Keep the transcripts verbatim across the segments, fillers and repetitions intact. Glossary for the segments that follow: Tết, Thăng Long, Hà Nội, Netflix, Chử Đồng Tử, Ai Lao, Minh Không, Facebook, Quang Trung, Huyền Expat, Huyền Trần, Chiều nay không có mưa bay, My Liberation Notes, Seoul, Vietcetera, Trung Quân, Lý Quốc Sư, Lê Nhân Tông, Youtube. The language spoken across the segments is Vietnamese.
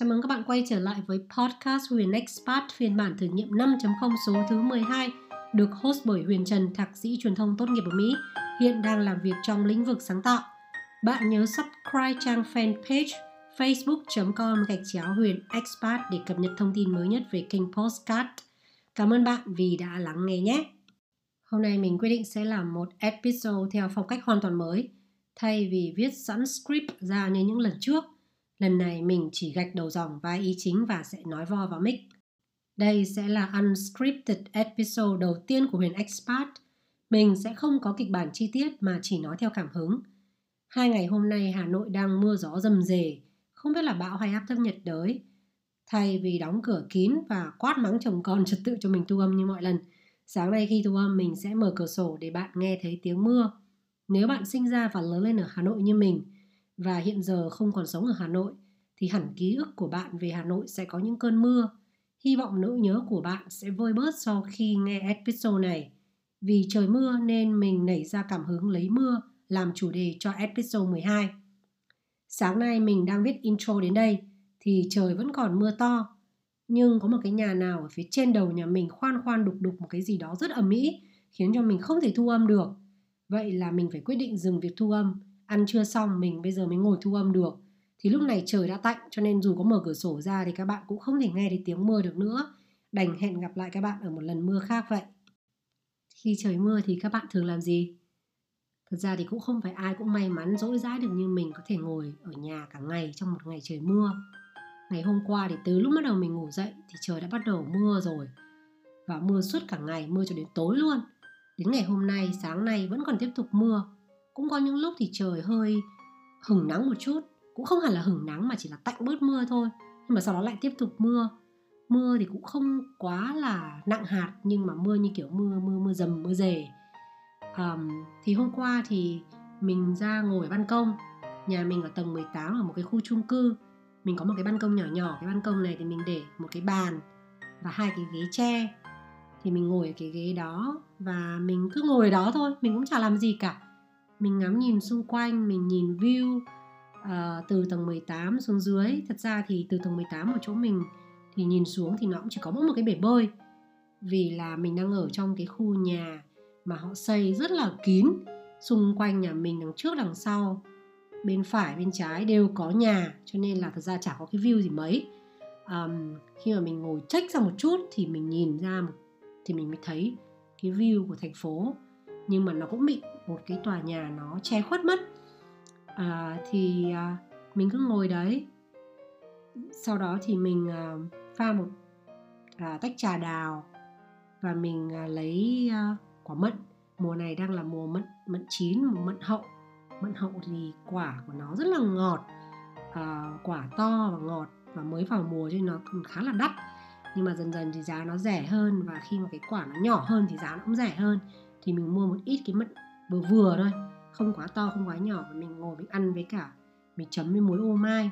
Chào mừng các bạn quay trở lại với podcast Huyền Expat phiên bản thử nghiệm năm chấm không số thứ mười hai, được host bởi Huyền Trần, thạc sĩ truyền thông tốt nghiệp ở Mỹ, hiện đang làm việc trong lĩnh vực sáng tạo. Bạn nhớ subscribe trang fanpage facebook chấm com gạch chéo Huyền Expat để cập nhật thông tin mới nhất về kênh podcast. Cảm ơn bạn vì đã lắng nghe nhé. Hôm nay mình quyết định sẽ làm một episode theo phong cách hoàn toàn mới. Thay vì viết sẵn script ra như những lần trước, lần này mình chỉ gạch đầu dòng vài ý chính và sẽ nói vo vào mic. Đây sẽ là unscripted episode đầu tiên của Huyền Expat. Mình sẽ không có kịch bản chi tiết mà chỉ nói theo cảm hứng. Hai ngày hôm nay Hà Nội đang mưa gió rầm rề, không biết là bão hay áp thấp nhiệt đới. Thay vì đóng cửa kín và quát mắng chồng con trật tự cho mình thu âm như mọi lần, sáng nay khi thu âm mình sẽ mở cửa sổ để bạn nghe thấy tiếng mưa. Nếu bạn sinh ra và lớn lên ở Hà Nội như mình, và hiện giờ không còn sống ở Hà Nội, thì hẳn ký ức của bạn về Hà Nội sẽ có những cơn mưa. Hy vọng nỗi nhớ của bạn sẽ vơi bớt sau khi nghe episode này. Vì trời mưa nên mình nảy ra cảm hứng lấy mưa làm chủ đề cho episode mười hai. Sáng nay mình đang viết intro đến đây thì trời vẫn còn mưa to. Nhưng có một cái nhà nào ở phía trên đầu nhà mình khoan khoan đục đục một cái gì đó rất ầm ĩ, khiến cho mình không thể thu âm được. Vậy là mình phải quyết định dừng việc thu âm. Ăn trưa xong mình bây giờ mới ngồi thu âm được. Thì lúc này trời đã tạnh, cho nên dù có mở cửa sổ ra thì các bạn cũng không thể nghe thấy tiếng mưa được nữa. Đành hẹn gặp lại các bạn ở một lần mưa khác vậy. Khi trời mưa thì các bạn thường làm gì? Thật ra thì cũng không phải ai cũng may mắn dỗi dãi được như mình có thể ngồi ở nhà cả ngày trong một ngày trời mưa. Ngày hôm qua thì từ lúc bắt đầu mình ngủ dậy thì trời đã bắt đầu mưa rồi. Và mưa suốt cả ngày, mưa cho đến tối luôn. Đến ngày hôm nay, sáng nay vẫn còn tiếp tục mưa. Cũng có những lúc thì trời hơi hửng nắng một chút. Cũng không hẳn là hửng nắng mà chỉ là tạnh bớt mưa thôi. Nhưng mà sau đó lại tiếp tục mưa. Mưa thì cũng không quá là nặng hạt, nhưng mà mưa như kiểu mưa mưa mưa dầm, mưa rề. Um, thì hôm qua thì mình ra ngồi ở ban công. Nhà mình ở tầng mười tám, ở một cái khu chung cư. Mình có một cái ban công nhỏ nhỏ. Cái ban công này thì mình để một cái bàn và hai cái ghế tre. Thì mình ngồi ở cái ghế đó và mình cứ ngồi ở đó thôi. Mình cũng chả làm gì cả. Mình ngắm nhìn xung quanh, mình nhìn view uh, từ tầng mười tám xuống dưới. Thật ra thì từ tầng mười tám ở chỗ mình thì nhìn xuống thì nó cũng chỉ có mỗi một cái bể bơi. Vì là mình đang ở trong cái khu nhà mà họ xây rất là kín. Xung quanh nhà mình đằng trước, đằng sau, bên phải, bên trái đều có nhà. Cho nên là thật ra chả có cái view gì mấy. um, Khi mà mình ngồi check ra một chút thì mình nhìn ra một, thì mình mới thấy cái view của thành phố. Nhưng mà nó cũng bị một cái tòa nhà nó che khuất mất. à, Thì à, mình cứ ngồi đấy. Sau đó thì mình à, pha một à, tách trà đào. Và mình à, lấy à, quả mận. Mùa này đang là mùa mận, mận chín, mùa mận hậu. Mận hậu thì quả của nó rất là ngọt. à, Quả to và ngọt. Và mới vào mùa nên nó còn khá là đắt. Nhưng mà dần dần thì giá nó rẻ hơn. Và khi mà cái quả nó nhỏ hơn thì giá nó cũng rẻ hơn. Thì mình mua một ít cái mận vừa vừa thôi, không quá to không quá nhỏ. Và mình ngồi mình ăn với cả mình chấm với muối ô mai.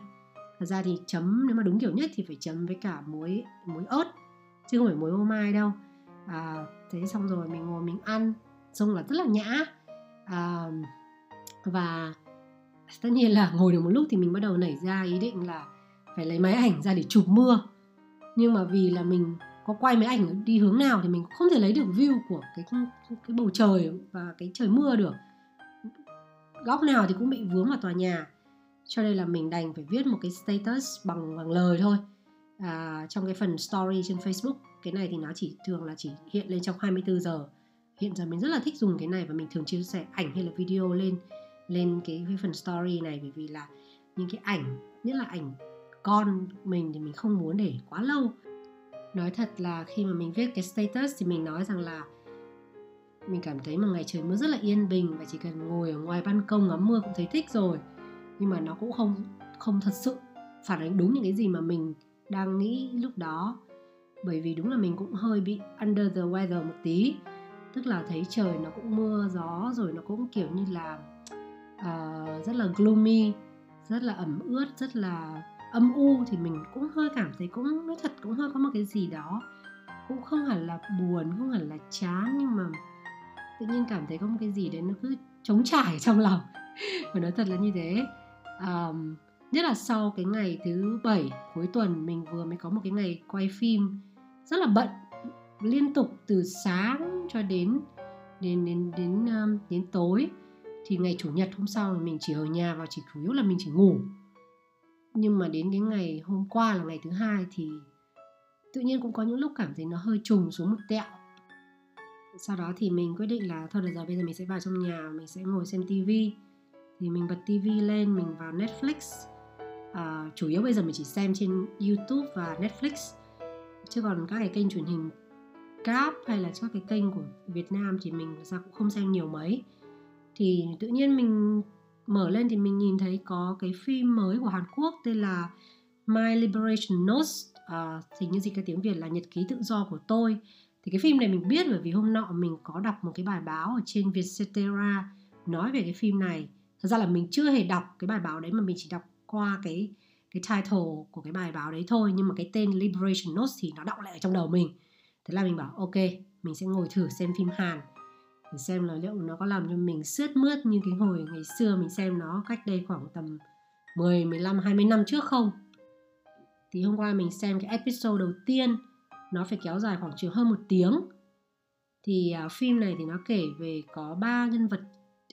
Thật ra thì chấm nếu mà đúng kiểu nhất thì phải chấm với cả muối muối ớt, chứ không phải muối ô mai đâu. à, Thế xong rồi mình ngồi mình ăn trông là rất là nhã. à, Và tất nhiên là ngồi được một lúc thì mình bắt đầu nảy ra ý định là phải lấy máy ảnh ra để chụp mưa. Nhưng mà vì là mình có quay máy ảnh đi hướng nào thì mình cũng không thể lấy được view của cái, cái bầu trời và cái trời mưa được. Góc nào thì cũng bị vướng vào tòa nhà. Cho nên là mình đành phải viết một cái status bằng, bằng lời thôi. à, Trong cái phần story trên Facebook. Cái này thì nó chỉ thường là chỉ hiện lên trong hai mươi tư giờ. Hiện giờ mình rất là thích dùng cái này. Và mình thường chia sẻ ảnh hay là video lên Lên cái, cái phần story này. Bởi vì là những cái ảnh, nhất là ảnh con mình thì mình không muốn để quá lâu. Nói thật là khi mà mình viết cái status thì mình nói rằng là mình cảm thấy một ngày trời mưa rất là yên bình. Và chỉ cần ngồi ở ngoài ban công ngắm mưa cũng thấy thích rồi. Nhưng mà nó cũng không, không thật sự phản ánh đúng những cái gì mà mình đang nghĩ lúc đó. Bởi vì đúng là mình cũng hơi bị under the weather một tí. Tức là thấy trời nó cũng mưa gió rồi, nó cũng kiểu như là uh, rất là gloomy, rất là ẩm ướt, rất là âm u. Thì mình cũng hơi cảm thấy, cũng nói thật cũng hơi có một cái gì đó, cũng không hẳn là buồn, không hẳn là chán, nhưng mà tự nhiên cảm thấy có một cái gì đấy nó cứ trống trải trong lòng. Và nói thật là như thế. um, Nhất là sau cái ngày thứ bảy cuối tuần, mình vừa mới có một cái ngày quay phim rất là bận, liên tục từ sáng cho đến đến đến đến đến, đến tối. Thì ngày chủ nhật hôm sau mình chỉ ở nhà và chỉ chủ yếu là mình chỉ ngủ. Nhưng mà đến cái ngày hôm qua là ngày thứ hai thì tự nhiên cũng có những lúc cảm thấy nó hơi trùng xuống một tẹo. Sau đó thì mình quyết định là thôi được rồi, bây giờ mình sẽ vào trong nhà, mình sẽ ngồi xem tivi. Thì mình bật tivi lên, mình vào Netflix. à, Chủ yếu bây giờ mình chỉ xem trên YouTube và Netflix. Chứ còn các cái kênh truyền hình cáp hay là các cái kênh của Việt Nam thì mình ra cũng không xem nhiều mấy. Thì tự nhiên mình mở lên thì mình nhìn thấy có cái phim mới của Hàn Quốc tên là My Liberation Notes, à, thì như dịch cái tiếng Việt là Nhật ký tự do của tôi. Thì cái phim này mình biết bởi vì hôm nọ mình có đọc một cái bài báo ở trên Vietcetera nói về cái phim này. Thật ra là mình chưa hề đọc cái bài báo đấy mà mình chỉ đọc qua cái, cái title của cái bài báo đấy thôi. Nhưng mà cái tên Liberation Notes thì nó đọng lại ở trong đầu mình. Thế là mình bảo ok, mình sẽ ngồi thử xem phim Hàn, mình xem là liệu nó có làm cho mình sướt mướt như cái hồi ngày xưa mình xem nó cách đây khoảng tầm mười, mười lăm, hai mươi năm trước không. Thì hôm qua mình xem cái episode đầu tiên, nó phải kéo dài khoảng chừng hơn một tiếng. Thì uh, phim này thì nó kể về có ba nhân vật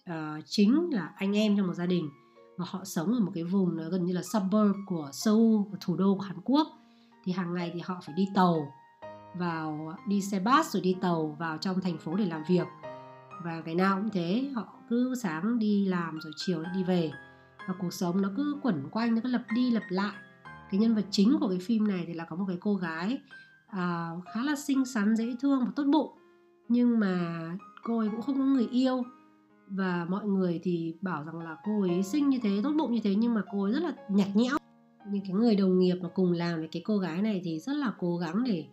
uh, chính là anh em trong một gia đình. Và họ sống ở một cái vùng nó gần như là suburb của Seoul, của thủ đô của Hàn Quốc. Thì hàng ngày thì họ phải đi tàu vào, đi xe bus rồi đi tàu vào trong thành phố để làm việc. Và ngày nào cũng thế, họ cứ sáng đi làm rồi chiều đi về. Và cuộc sống nó cứ quẩn quanh, nó cứ lặp đi lặp lại. Cái nhân vật chính của cái phim này thì là có một cái cô gái à, khá là xinh xắn, dễ thương và tốt bụng. Nhưng mà cô ấy cũng không có người yêu. Và mọi người thì bảo rằng là cô ấy xinh như thế, tốt bụng như thế, nhưng mà cô ấy rất là nhạt nhẽo. Những cái người đồng nghiệp mà cùng làm với cái cô gái này thì rất là cố gắng để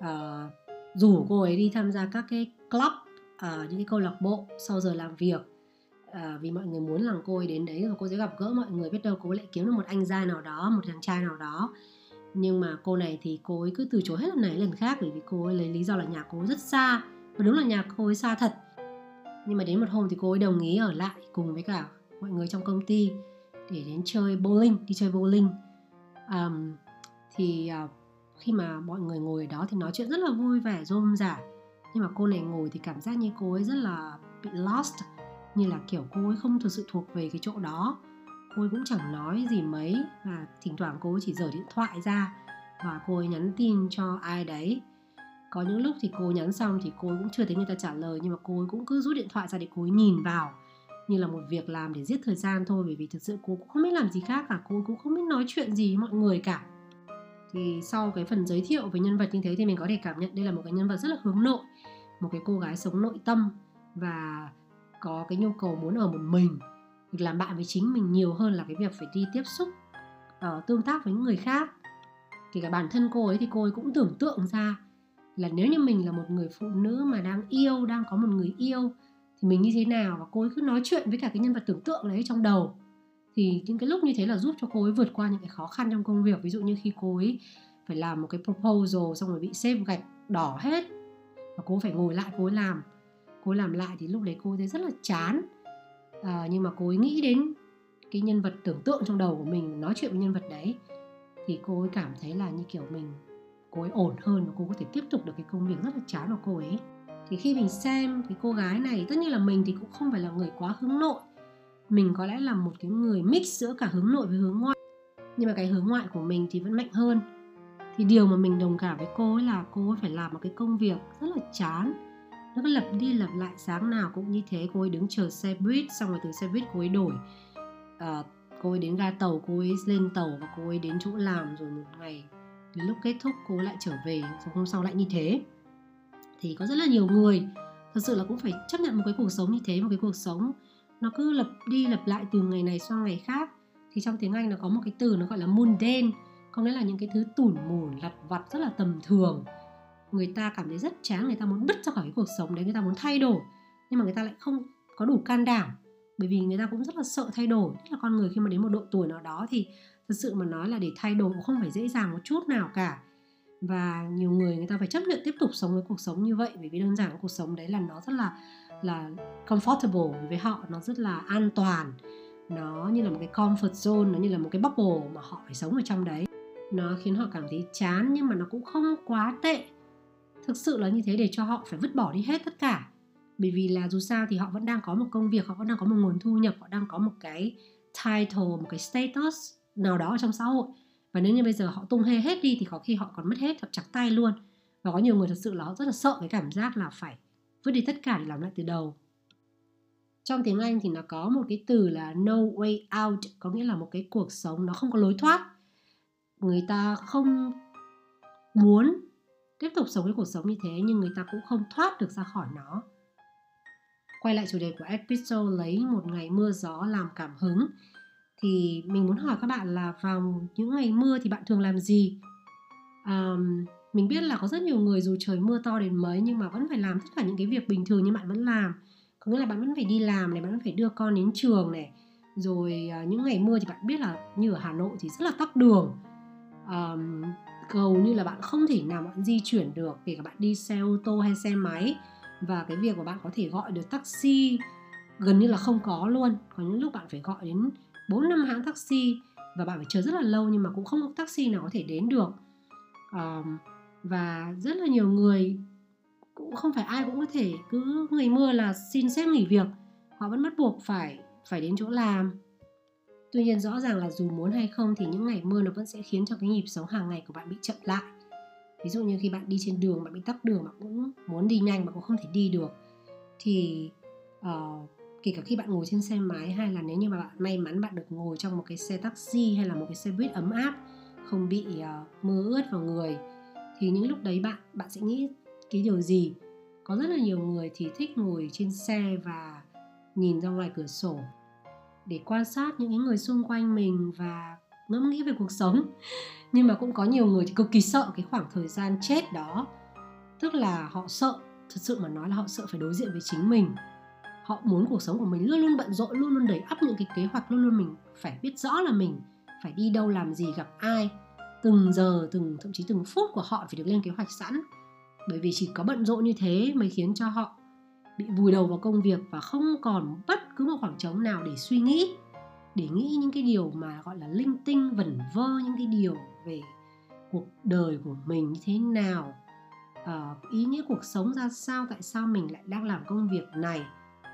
à, rủ cô ấy đi tham gia các cái club, À, những cái câu lạc bộ sau giờ làm việc, à, vì mọi người muốn rằng cô ấy đến đấy rồi cô sẽ gặp gỡ mọi người, biết đâu cô ấy lại kiếm được một anh trai nào đó, một chàng trai nào đó. Nhưng mà cô này thì cô ấy cứ từ chối hết lần này lần khác, bởi vì cô ấy lấy lý do là nhà cô ấy rất xa. Và đúng là nhà cô ấy xa thật. Nhưng mà đến một hôm thì cô ấy đồng ý ở lại cùng với cả mọi người trong công ty để đến chơi bowling, đi chơi bowling. à, Thì à, khi mà mọi người ngồi ở đó thì nói chuyện rất là vui vẻ, rôm rả. Nhưng mà cô này ngồi thì cảm giác như cô ấy rất là bị lost, như là kiểu cô ấy không thực sự thuộc về cái chỗ đó. Cô ấy cũng chẳng nói gì mấy, và thỉnh thoảng cô ấy chỉ giở điện thoại ra và cô ấy nhắn tin cho ai đấy. Có những lúc thì cô nhắn xong thì cô ấy cũng chưa thấy người ta trả lời, nhưng mà cô ấy cũng cứ rút điện thoại ra để cô ấy nhìn vào, như là một việc làm để giết thời gian thôi. Bởi vì thực sự cô cũng không biết làm gì khác cả, cô ấy cũng không biết nói chuyện gì với mọi người cả. Thì sau cái phần giới thiệu về nhân vật như thế thì mình có thể cảm nhận đây là một cái nhân vật rất là hướng nội, một cái cô gái sống nội tâm và có cái nhu cầu muốn ở một mình, việc làm bạn với chính mình nhiều hơn là cái việc phải đi tiếp xúc, uh, tương tác với người khác. Thì cả bản thân cô ấy thì cô ấy cũng tưởng tượng ra là nếu như mình là một người phụ nữ mà đang yêu, đang có một người yêu thì mình như thế nào, và cô ấy cứ nói chuyện với cả cái nhân vật tưởng tượng đấy trong đầu. Thì những cái lúc như thế là giúp cho cô ấy vượt qua những cái khó khăn trong công việc. Ví dụ như khi cô ấy phải làm một cái proposal xong rồi bị sếp gạch đỏ hết, và cô phải ngồi lại cô ấy làm. Cô ấy làm lại thì lúc đấy cô ấy thấy rất là chán. à, Nhưng mà cô ấy nghĩ đến cái nhân vật tưởng tượng trong đầu của mình, nói chuyện với nhân vật đấy, thì cô ấy cảm thấy là như kiểu mình, cô ấy ổn hơn và cô có thể tiếp tục được cái công việc rất là chán của cô ấy. Thì khi mình xem cái cô gái này, tất nhiên là mình thì cũng không phải là người quá hướng nội, mình có lẽ là một cái người mix giữa cả hướng nội với hướng ngoại, nhưng mà cái hướng ngoại của mình thì vẫn mạnh hơn. Thì điều mà mình đồng cảm với cô ấy là cô ấy phải làm một cái công việc rất là chán, nó cứ lặp đi lặp lại, sáng nào cũng như thế. Cô ấy đứng chờ xe buýt, xong rồi từ xe buýt cô ấy đổi, à, cô ấy đến ga tàu, cô ấy lên tàu và cô ấy đến chỗ làm, rồi một ngày đến lúc kết thúc cô ấy lại trở về, rồi hôm sau lại như thế. Thì có rất là nhiều người thật sự là cũng phải chấp nhận một cái cuộc sống như thế, một cái cuộc sống nó cứ lặp đi lặp lại từ ngày này sang ngày khác. Thì trong tiếng Anh nó có một cái từ nó gọi là mundane, có nghĩa là những cái thứ tủn mủn, lặt vặt, rất là tầm thường. Người ta cảm thấy rất chán, người ta muốn bứt ra khỏi cái cuộc sống đấy, người ta muốn thay đổi, nhưng mà người ta lại không có đủ can đảm, bởi vì người ta cũng rất là sợ thay đổi. Nhất là con người khi mà đến một độ tuổi nào đó thì thật sự mà nói là để thay đổi cũng không phải dễ dàng một chút nào cả. Và nhiều người người ta phải chấp nhận tiếp tục sống với cuộc sống như vậy, bởi vì đơn giản cuộc sống đấy là nó rất là là comfortable với họ, nó rất là an toàn, nó như là một cái comfort zone, nó như là một cái bubble mà họ phải sống ở trong đấy. Nó khiến họ cảm thấy chán nhưng mà nó cũng không quá tệ. Thực sự là như thế để cho họ phải vứt bỏ đi hết tất cả. Bởi vì là dù sao thì họ vẫn đang có một công việc, họ vẫn đang có một nguồn thu nhập, họ đang có một cái title, một cái status nào đó trong xã hội. Và nếu như bây giờ họ tung hê hết đi thì có khi họ còn mất hết, họ chặt tay luôn. Và có nhiều người thật sự là họ rất là sợ cái cảm giác là phải vứt đi tất cả để làm lại từ đầu. Trong tiếng Anh thì nó có một cái từ là no way out, có nghĩa là một cái cuộc sống nó không có lối thoát. Người ta không muốn tiếp tục sống cái cuộc sống như thế nhưng người ta cũng không thoát được ra khỏi nó. Quay lại chủ đề của episode lấy một ngày mưa gió làm cảm hứng, thì mình muốn hỏi các bạn là vào những ngày mưa thì bạn thường làm gì? À, mình biết là có rất nhiều người dù trời mưa to đến mấy nhưng mà vẫn phải làm tất cả những cái việc bình thường như bạn vẫn làm. Có nghĩa là bạn vẫn phải đi làm này, bạn vẫn phải đưa con đến trường này. Rồi à, những ngày mưa thì bạn biết là như ở Hà Nội thì rất là tắc đường. À, hầu như là bạn không thể nào bạn di chuyển được, kể cả bạn đi xe ô tô hay xe máy. Và cái việc của bạn có thể gọi được taxi gần như là không có luôn. Có những lúc bạn phải gọi đến bốn năm hãng taxi và bạn phải chờ rất là lâu nhưng mà cũng không có taxi nào có thể đến được. à, Và rất là nhiều người, cũng không phải ai cũng có thể cứ ngày mưa là xin xếp nghỉ việc. Họ vẫn bắt buộc phải, phải đến chỗ làm. Tuy nhiên rõ ràng là dù muốn hay không thì những ngày mưa nó vẫn sẽ khiến cho cái nhịp sống hàng ngày của bạn bị chậm lại. Ví dụ như khi bạn đi trên đường, bạn bị tắc đường, bạn cũng muốn đi nhanh, bạn cũng không thể đi được. Thì uh, kể cả khi bạn ngồi trên xe máy hay là nếu như mà bạn may mắn bạn được ngồi trong một cái xe taxi hay là một cái xe buýt ấm áp, không bị uh, mưa ướt vào người, thì những lúc đấy bạn, bạn sẽ nghĩ cái điều gì? Có rất là nhiều người thì thích ngồi trên xe và nhìn ra ngoài cửa sổ để quan sát những người xung quanh mình và ngẫm nghĩ về cuộc sống. Nhưng mà cũng có nhiều người thì cực kỳ sợ cái khoảng thời gian chết đó. Tức là họ sợ, thật sự mà nói là họ sợ phải đối diện với chính mình. Họ muốn cuộc sống của mình luôn luôn bận rộn, luôn luôn đầy ắp những cái kế hoạch, luôn luôn mình phải biết rõ là mình phải đi đâu, làm gì, gặp ai. Từng giờ, từng thậm chí từng phút của họ phải được lên kế hoạch sẵn. Bởi vì chỉ có bận rộn như thế mới khiến cho họ bị vùi đầu vào công việc và không còn bất cứ một khoảng trống nào để suy nghĩ, để nghĩ những cái điều mà gọi là linh tinh, vẩn vơ, những cái điều về cuộc đời của mình như thế nào, à, ý nghĩa cuộc sống ra sao, tại sao mình lại đang làm công việc này.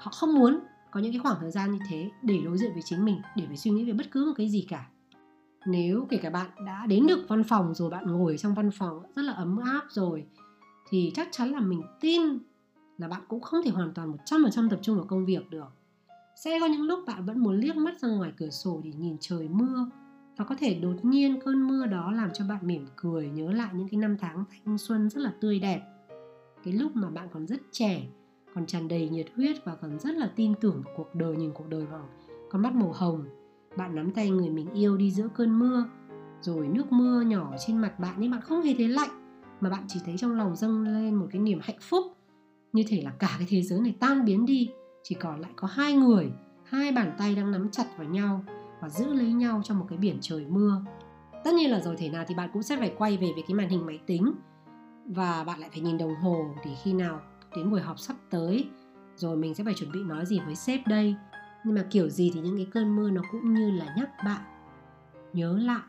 Họ không muốn có những cái khoảng thời gian như thế để đối diện với chính mình, để phải suy nghĩ về bất cứ một cái gì cả. Nếu kể cả bạn đã đến được văn phòng rồi, bạn ngồi trong văn phòng rất là ấm áp rồi, thì chắc chắn là mình tin là bạn cũng không thể hoàn toàn một trăm phần trăm tập trung vào công việc được. Sẽ có những lúc bạn vẫn muốn liếc mắt ra ngoài cửa sổ để nhìn trời mưa. Và có thể đột nhiên cơn mưa đó làm cho bạn mỉm cười, nhớ lại những cái năm tháng thanh xuân rất là tươi đẹp. Cái lúc mà bạn còn rất trẻ, còn tràn đầy nhiệt huyết và còn rất là tin tưởng vào cuộc đời, nhìn cuộc đời bằng con mắt màu hồng. Bạn nắm tay người mình yêu đi giữa cơn mưa, rồi nước mưa nhỏ trên mặt bạn nhưng bạn không hề thấy lạnh, mà bạn chỉ thấy trong lòng dâng lên một cái niềm hạnh phúc. Như thể là cả cái thế giới này tan biến đi, chỉ còn lại có hai người, hai bàn tay đang nắm chặt vào nhau và giữ lấy nhau trong một cái biển trời mưa. Tất nhiên là rồi thế nào thì bạn cũng sẽ phải quay về với cái màn hình máy tính, và bạn lại phải nhìn đồng hồ để khi nào đến buổi họp sắp tới rồi mình sẽ phải chuẩn bị nói gì với sếp đây. Nhưng mà kiểu gì thì những cái cơn mưa nó cũng như là nhắc bạn nhớ lại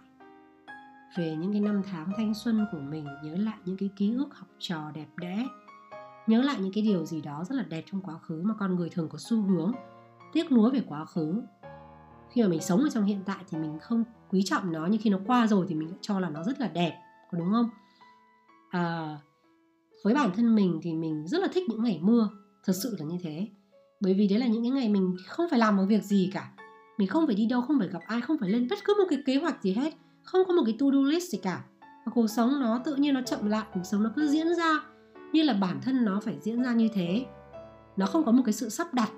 về những cái năm tháng thanh xuân của mình, nhớ lại những cái ký ức học trò đẹp đẽ, nhớ lại những cái điều gì đó rất là đẹp trong quá khứ mà con người thường có xu hướng tiếc nuối về quá khứ. Khi mà mình sống ở trong hiện tại thì mình không quý trọng nó, nhưng khi nó qua rồi thì mình lại cho là nó rất là đẹp, có đúng không? À, với bản thân mình thì mình rất là thích những ngày mưa, thật sự là như thế. Bởi vì đấy là những cái ngày mình không phải làm một việc gì cả, mình không phải đi đâu, không phải gặp ai, không phải lên bất cứ một cái kế hoạch gì hết, không có một cái to-do list gì cả. Và cuộc sống nó tự nhiên nó chậm lại, cuộc sống nó cứ diễn ra như là bản thân nó phải diễn ra như thế. Nó không có một cái sự sắp đặt.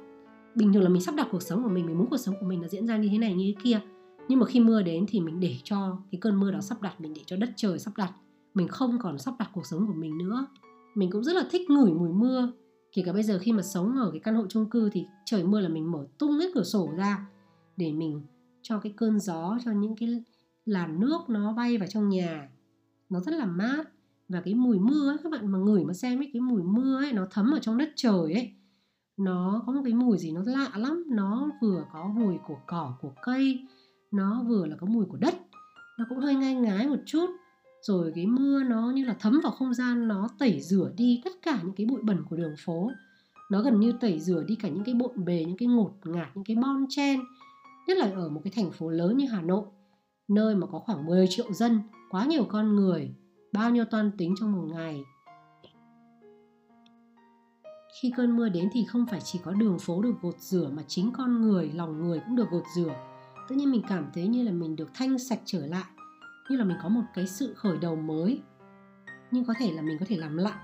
Bình thường là mình sắp đặt cuộc sống của mình, mình muốn cuộc sống của mình nó diễn ra như thế này như thế kia. Nhưng mà khi mưa đến thì mình để cho cái cơn mưa đó sắp đặt, mình để cho đất trời sắp đặt. Mình không còn sắp đặt cuộc sống của mình nữa. Mình cũng rất là thích ngửi mùi mưa. Kể cả bây giờ khi mà sống ở cái căn hộ chung cư thì trời mưa là mình mở tung hết cửa sổ ra để mình cho cái cơn gió, cho những cái làn nước nó bay vào trong nhà. Nó rất là mát. Và cái mùi mưa ấy, các bạn mà ngửi mà xem ấy, cái mùi mưa ấy nó thấm ở trong đất trời ấy, nó có một cái mùi gì nó lạ lắm. Nó vừa có mùi của cỏ, của cây, nó vừa là có mùi của đất, nó cũng hơi ngai ngái một chút. Rồi cái mưa nó như là thấm vào không gian, nó tẩy rửa đi tất cả những cái bụi bẩn của đường phố. Nó gần như tẩy rửa đi cả những cái bộn bề, những cái ngột ngạt, những cái bon chen. Nhất là ở một cái thành phố lớn như Hà Nội, nơi mà có khoảng mười triệu dân, quá nhiều con người, bao nhiêu toan tính trong một ngày. Khi cơn mưa đến thì không phải chỉ có đường phố được gột rửa, mà chính con người, lòng người cũng được gột rửa. Tự nhiên mình cảm thấy như là mình được thanh sạch trở lại, như là mình có một cái sự khởi đầu mới. Nhưng có thể là mình có thể làm lại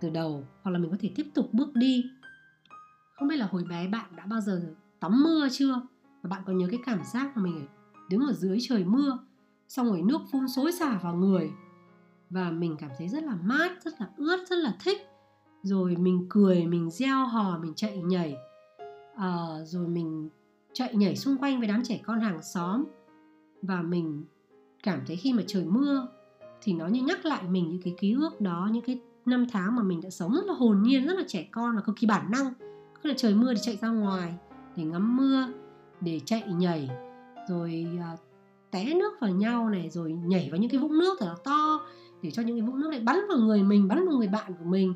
từ đầu, hoặc là mình có thể tiếp tục bước đi. Không biết là hồi bé bạn đã bao giờ tắm mưa chưa? Và bạn có nhớ cái cảm giác mà mình đứng ở dưới trời mưa, xong rồi nước phun xối xả vào người, và mình cảm thấy rất là mát, rất là ướt, rất là thích. Rồi mình cười, mình reo hò, mình chạy nhảy, à, rồi mình chạy nhảy xung quanh với đám trẻ con hàng xóm. Và mình cảm thấy khi mà trời mưa thì nó như nhắc lại mình những cái ký ức đó, những cái năm tháng mà mình đã sống rất là hồn nhiên, rất là trẻ con và cực kỳ bản năng. Cứ là trời mưa thì chạy ra ngoài để ngắm mưa, để chạy nhảy, rồi à, té nước vào nhau này, rồi nhảy vào những cái vũng nước thật là to để cho những cái vũng nước lại bắn vào người mình, bắn vào người bạn của mình.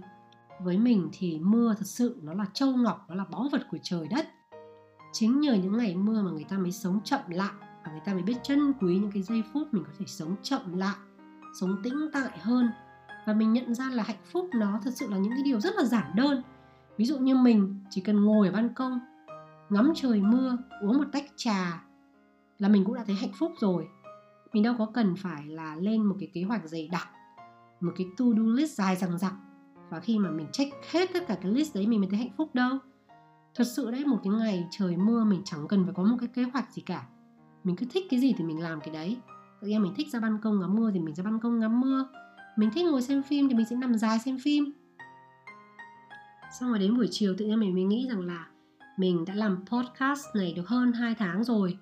Với mình thì mưa thật sự nó là châu ngọc, nó là báu vật của trời đất. Chính nhờ những ngày mưa mà người ta mới sống chậm lại, và người ta mới biết trân quý những cái giây phút mình có thể sống chậm lại, sống tĩnh tại hơn. Và mình nhận ra là hạnh phúc nó thật sự là những cái điều rất là giản đơn. Ví dụ như mình chỉ cần ngồi ở ban công, ngắm trời mưa, uống một tách trà là mình cũng đã thấy hạnh phúc rồi. Mình đâu có cần phải là lên một cái kế hoạch dày đặc, một cái to-do list dài dằng dặc, và khi mà mình check hết tất cả cái list đấy mình mới thấy hạnh phúc đâu. Thật sự đấy, một cái ngày trời mưa mình chẳng cần phải có một cái kế hoạch gì cả. Mình cứ thích cái gì thì mình làm cái đấy. Tự nhiên mình thích ra ban công ngắm mưa thì mình ra ban công ngắm mưa. Mình thích ngồi xem phim thì mình sẽ nằm dài xem phim. Xong rồi đến buổi chiều tự nhiên mình mới nghĩ rằng là mình đã làm podcast này được hơn hai tháng rồi,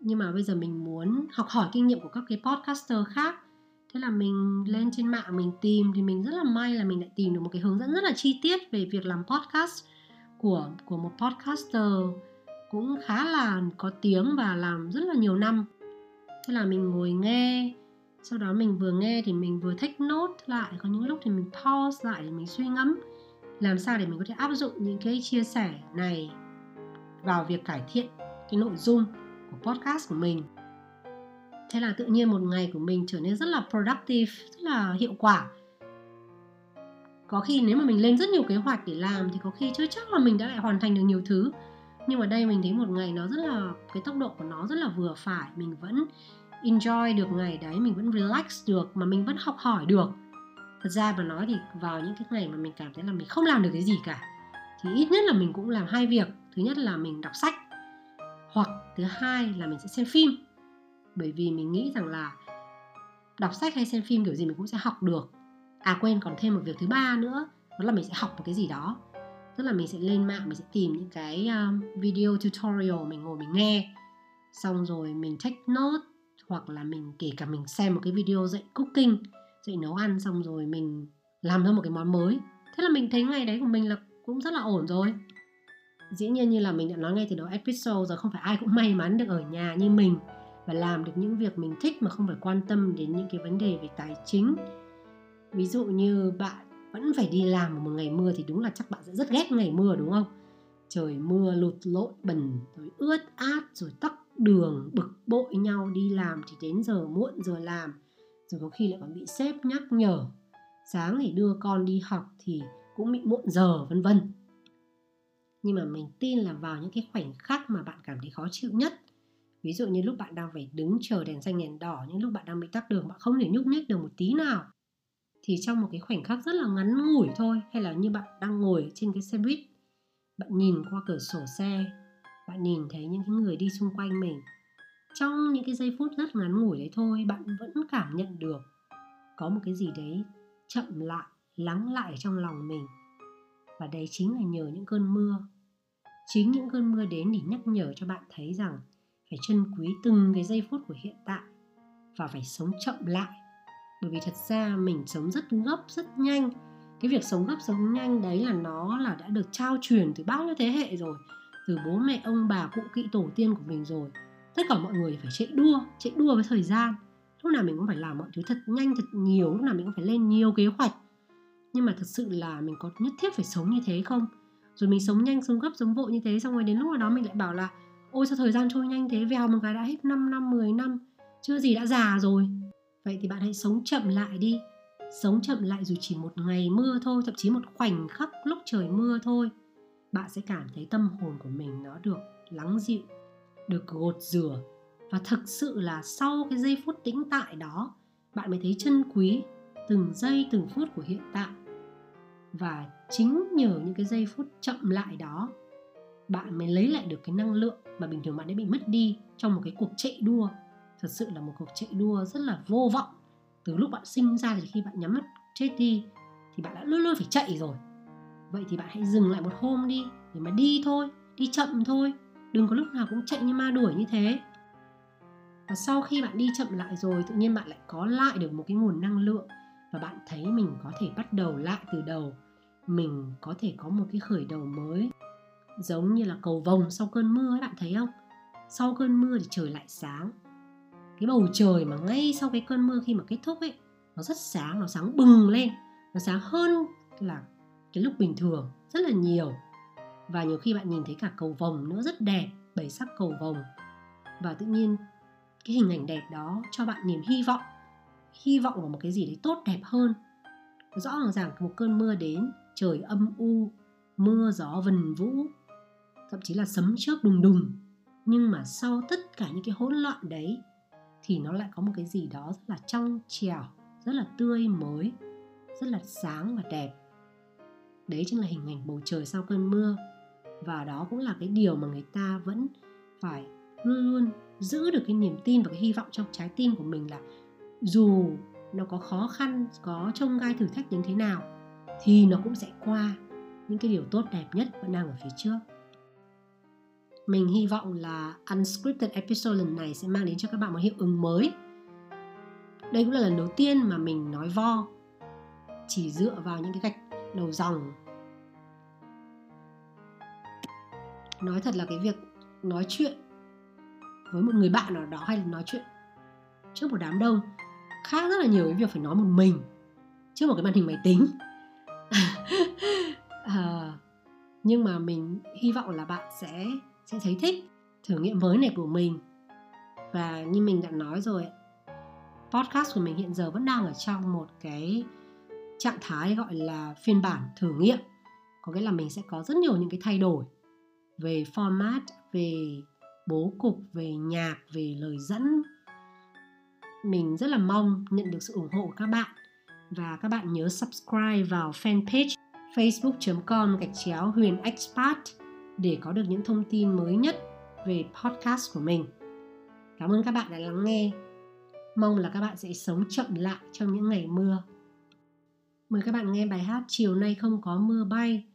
nhưng mà bây giờ mình muốn học hỏi kinh nghiệm của các cái podcaster khác. Thế là mình lên trên mạng mình tìm, thì mình rất là may là mình đã tìm được một cái hướng dẫn rất là chi tiết về việc làm podcast của, của một podcaster cũng khá là có tiếng và làm rất là nhiều năm. Thế là mình ngồi nghe, sau đó mình vừa nghe thì mình vừa take note lại, có những lúc thì mình pause lại để mình suy ngẫm làm sao để mình có thể áp dụng những cái chia sẻ này vào việc cải thiện cái nội dung của podcast của mình. Thế là tự nhiên một ngày của mình trở nên rất là productive, rất là hiệu quả. Có khi nếu mà mình lên rất nhiều kế hoạch để làm thì có khi chưa chắc là mình đã lại hoàn thành được nhiều thứ. Nhưng mà đây mình thấy một ngày nó rất là, cái tốc độ của nó rất là vừa phải. Mình vẫn enjoy được ngày đấy, mình vẫn relax được, mà mình vẫn học hỏi được. Thật ra mà nói thì vào những cái ngày mà mình cảm thấy là mình không làm được cái gì cả, thì ít nhất là mình cũng làm hai việc. Thứ nhất là mình đọc sách, hoặc thứ hai là mình sẽ xem phim. Bởi vì mình nghĩ rằng là đọc sách hay xem phim kiểu gì mình cũng sẽ học được. À quên, còn thêm một việc thứ ba nữa, đó là mình sẽ học một cái gì đó. Tức là mình sẽ lên mạng, mình sẽ tìm những cái video tutorial, mình ngồi mình nghe, xong rồi mình take note, hoặc là mình kể cả mình xem một cái video dạy cooking, dạy nấu ăn, xong rồi mình làm ra một cái món mới. Thế là mình thấy ngày đấy của mình là cũng rất là ổn rồi. Dĩ nhiên như là mình đã nói ngay từ đầu episode rồi, không phải ai cũng may mắn được ở nhà như mình và làm được những việc mình thích mà không phải quan tâm đến những cái vấn đề về tài chính. Ví dụ như bạn vẫn phải đi làm một ngày mưa thì đúng là chắc bạn sẽ rất ghét ngày mưa đúng không? Trời mưa lụt lội bẩn, rồi ướt át, rồi tắc đường, bực bội nhau, đi làm thì đến giờ muộn giờ làm, rồi có khi lại còn bị sếp nhắc nhở. Sáng thì đưa con đi học thì cũng bị muộn giờ, vân vân. Nhưng mà mình tin là vào những cái khoảnh khắc mà bạn cảm thấy khó chịu nhất, ví dụ như lúc bạn đang phải đứng chờ đèn xanh đèn đỏ, những lúc bạn đang bị tắc đường, bạn không thể nhúc nhích được một tí nào, thì trong một cái khoảnh khắc rất là ngắn ngủi thôi, hay là như bạn đang ngồi trên cái xe buýt, bạn nhìn qua cửa sổ xe, bạn nhìn thấy những cái người đi xung quanh mình, trong những cái giây phút rất ngắn ngủi đấy thôi, bạn vẫn cảm nhận được có một cái gì đấy chậm lại, lắng lại trong lòng mình. Và đấy chính là nhờ những cơn mưa. Chính những cơn mưa đến để nhắc nhở cho bạn thấy rằng phải trân quý từng cái giây phút của hiện tại và phải sống chậm lại. Bởi vì thật ra mình sống rất gấp, rất nhanh, cái việc sống gấp sống nhanh đấy là nó là đã được trao truyền từ bao nhiêu thế hệ rồi, từ bố mẹ ông bà cụ kỵ tổ tiên của mình rồi. Tất cả mọi người phải chạy đua, chạy đua với thời gian. Lúc nào mình cũng phải làm mọi thứ thật nhanh, thật nhiều, lúc nào mình cũng phải lên nhiều kế hoạch. Nhưng mà thật sự là mình có nhất thiết phải sống như thế không? Rồi mình sống nhanh, sống gấp, sống vội như thế, xong rồi đến lúc đó mình lại bảo là ôi sao thời gian trôi nhanh thế, vèo một cái đã hết năm năm, mười năm, chưa gì đã già rồi. Vậy thì bạn hãy sống chậm lại đi. Sống chậm lại dù chỉ một ngày mưa thôi, thậm chí một khoảnh khắc lúc trời mưa thôi. Bạn sẽ cảm thấy tâm hồn của mình nó được lắng dịu, được gột rửa. Và thực sự là sau cái giây phút tĩnh tại đó, bạn mới thấy trân quý từng giây từng phút của hiện tại. Và chính nhờ những cái giây phút chậm lại đó, bạn mới lấy lại được cái năng lượng mà bình thường bạn đã bị mất đi trong một cái cuộc chạy đua. Thật sự là một cuộc chạy đua rất là vô vọng. Từ lúc bạn sinh ra thì khi bạn nhắm mắt chết đi thì bạn đã luôn luôn phải chạy rồi. Vậy thì bạn hãy dừng lại một hôm đi, để mà đi thôi, đi chậm thôi. Đừng có lúc nào cũng chạy như ma đuổi như thế. Và sau khi bạn đi chậm lại rồi, tự nhiên bạn lại có lại được một cái nguồn năng lượng. Và bạn thấy mình có thể bắt đầu lại từ đầu. Mình có thể có một cái khởi đầu mới. Giống như là cầu vồng sau cơn mưa ấy, bạn thấy không? Sau cơn mưa thì trời lại sáng. Cái bầu trời mà ngay sau cái cơn mưa khi mà kết thúc ấy, nó rất sáng, nó sáng bừng lên. Nó sáng hơn là cái lúc bình thường rất là nhiều. Và nhiều khi bạn nhìn thấy cả cầu vồng nữa, rất đẹp, bảy sắc cầu vồng. Và tự nhiên cái hình ảnh đẹp đó cho bạn niềm hy vọng. Hy vọng vào một cái gì đấy tốt đẹp hơn. Rõ ràng rằng một cơn mưa đến, trời âm u, mưa gió vần vũ, thậm chí là sấm chớp đùng đùng. Nhưng mà sau tất cả những cái hỗn loạn đấy thì nó lại có một cái gì đó rất là trong trẻo, rất là tươi mới, rất là sáng và đẹp. Đấy chính là hình ảnh bầu trời sau cơn mưa. Và đó cũng là cái điều mà người ta vẫn phải luôn luôn giữ được cái niềm tin và cái hy vọng trong trái tim của mình, là dù nó có khó khăn, có chông gai thử thách đến thế nào thì nó cũng sẽ qua. Những cái điều tốt đẹp nhất vẫn đang ở phía trước. Mình hy vọng là Unscripted episode lần này sẽ mang đến cho các bạn một hiệu ứng mới. Đây cũng là lần đầu tiên mà mình nói vo, chỉ dựa vào những cái gạch đầu dòng. Nói thật là cái việc nói chuyện với một người bạn nào đó, hay là nói chuyện trước một đám đông, khác rất là nhiều cái việc phải nói một mình trước một cái màn hình máy tính. à, Nhưng mà mình hy vọng là bạn sẽ, sẽ thấy thích thử nghiệm mới này của mình. Và như mình đã nói rồi, podcast của mình hiện giờ vẫn đang ở trong một cái trạng thái gọi là phiên bản thử nghiệm. Có nghĩa là mình sẽ có rất nhiều những cái thay đổi về format, về bố cục, về nhạc, về lời dẫn. Mình rất là mong nhận được sự ủng hộ của các bạn. Và các bạn nhớ subscribe vào fanpage facebook chấm com gạch chéo Huyền Expat để có được những thông tin mới nhất về podcast của mình. Cảm ơn các bạn đã lắng nghe. Mong là các bạn sẽ sống chậm lại trong những ngày mưa. Mời các bạn nghe bài hát Chiều nay không có mưa bay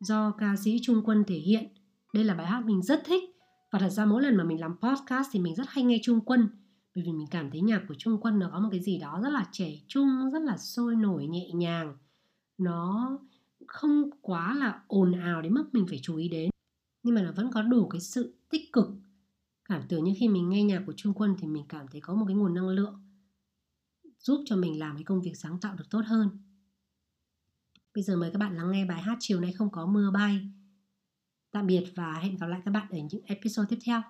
do ca sĩ Trung Quân thể hiện. Đây là bài hát mình rất thích. Và thật ra mỗi lần mà mình làm podcast thì mình rất hay nghe Trung Quân. Bởi vì mình cảm thấy nhạc của Trung Quân nó có một cái gì đó rất là trẻ trung, rất là sôi nổi, nhẹ nhàng. Nó không quá là ồn ào đến mức mình phải chú ý đến. Nhưng mà nó vẫn có đủ cái sự tích cực. Cảm tưởng như khi mình nghe nhạc của Trung Quân thì mình cảm thấy có một cái nguồn năng lượng giúp cho mình làm cái công việc sáng tạo được tốt hơn. Bây giờ mời các bạn lắng nghe bài hát Chiều nay không có mưa bay. Tạm biệt và hẹn gặp lại các bạn ở những episode tiếp theo.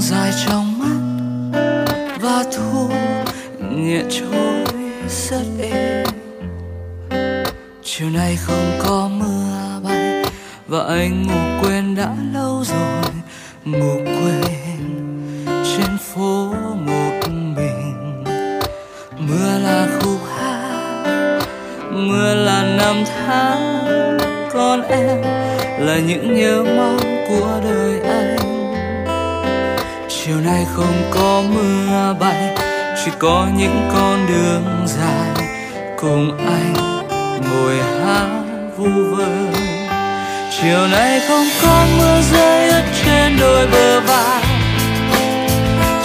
Dài trong mắt và thu nhẹ trôi rất êm. Chiều nay không có mưa bay và anh ngủ quên đã lâu rồi, ngủ quên trên phố một mình. Mưa là khúc hát năm tháng con em là những nhớ mong của đời anh. Chiều nay không có mưa bay, chỉ có những con đường dài cùng anh ngồi hát vu vơ. Chiều nay không có mưa rơi ướt trên đôi bờ vai,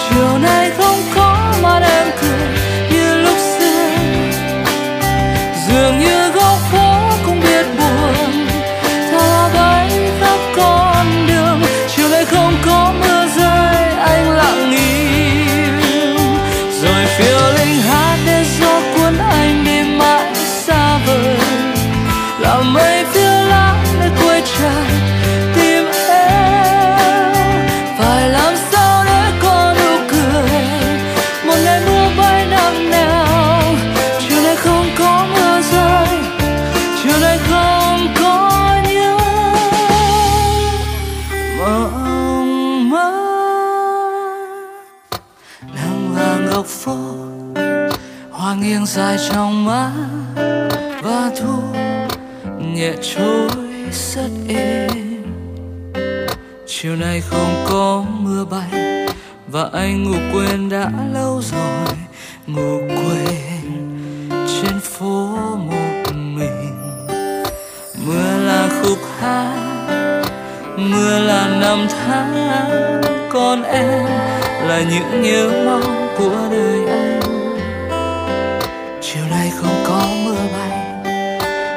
chiều nay không có mắt em cười như lúc xưa. Dường như góc phố cũng biết buồn, tha vãy khắp con đường. Chiều nay không có mưa rơi, anh lặng im, rồi phiêu linh hát để gió cuốn anh đi mãi xa vời, làm mây phiêu lãng nơi cuối trời. Nghiêng dài trong má và thu nhẹ trôi rất êm. Chiều nay không có mưa bay và anh ngủ quên đã lâu rồi, ngủ quên trên phố một mình. Mưa là khúc hát, mưa là năm tháng, còn em là những nhớ mong của đời anh. Chiều nay không có mưa bay,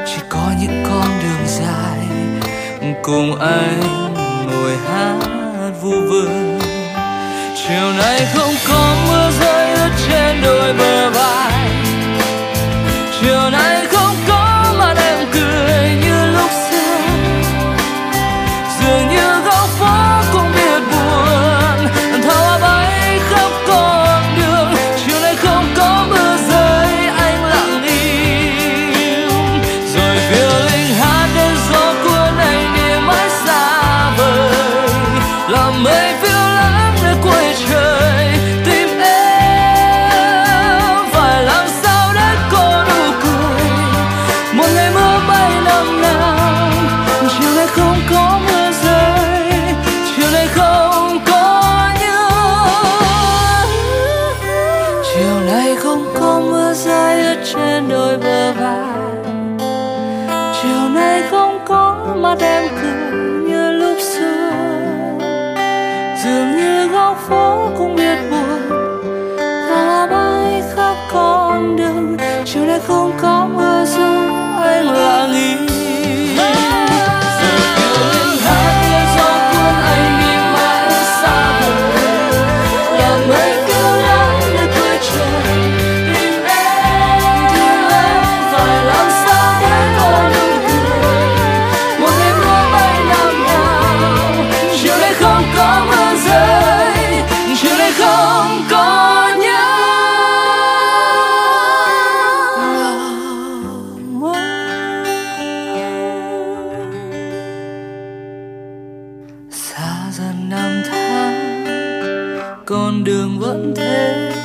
chỉ có những con đường dài cùng anh ngồi hát vu vơ. Chiều nay không có mưa rơi ướt trên đôi bờ vai, chiều nay không có mà em cười như lúc xưa. Dường như góc phố cũng biết buồn, thao bay khắp con đường. Chiều nay không có mưa, mây phiêu lãng nơi cuối trời tìm em. Phải làm sao để có nụ cười một ngày mưa bay năm nào. Chiều nay không có mưa rơi, chiều nay không có nhớ. Chiều nay không có mưa rơi ướt trên đôi bờ vai, chiều nay không có mắt em cười như lúc xưa. Dường như góc phố cũng biết buồn, ta bay khắp con đường. Chiều nay không có mưa rơi, anh lặng im. Rồi chiều linh hát nghe gió cuốn anh đi mãi xa vời, là mây kêu lắng nơi cuối trời tìm em. Tìm em phải làm sao để có nụ cười một ngày mưa bay năm nào. Chiều nay không có mưa, chiều nay không có nhớ. Xa dần năm tháng, con đường vẫn thế,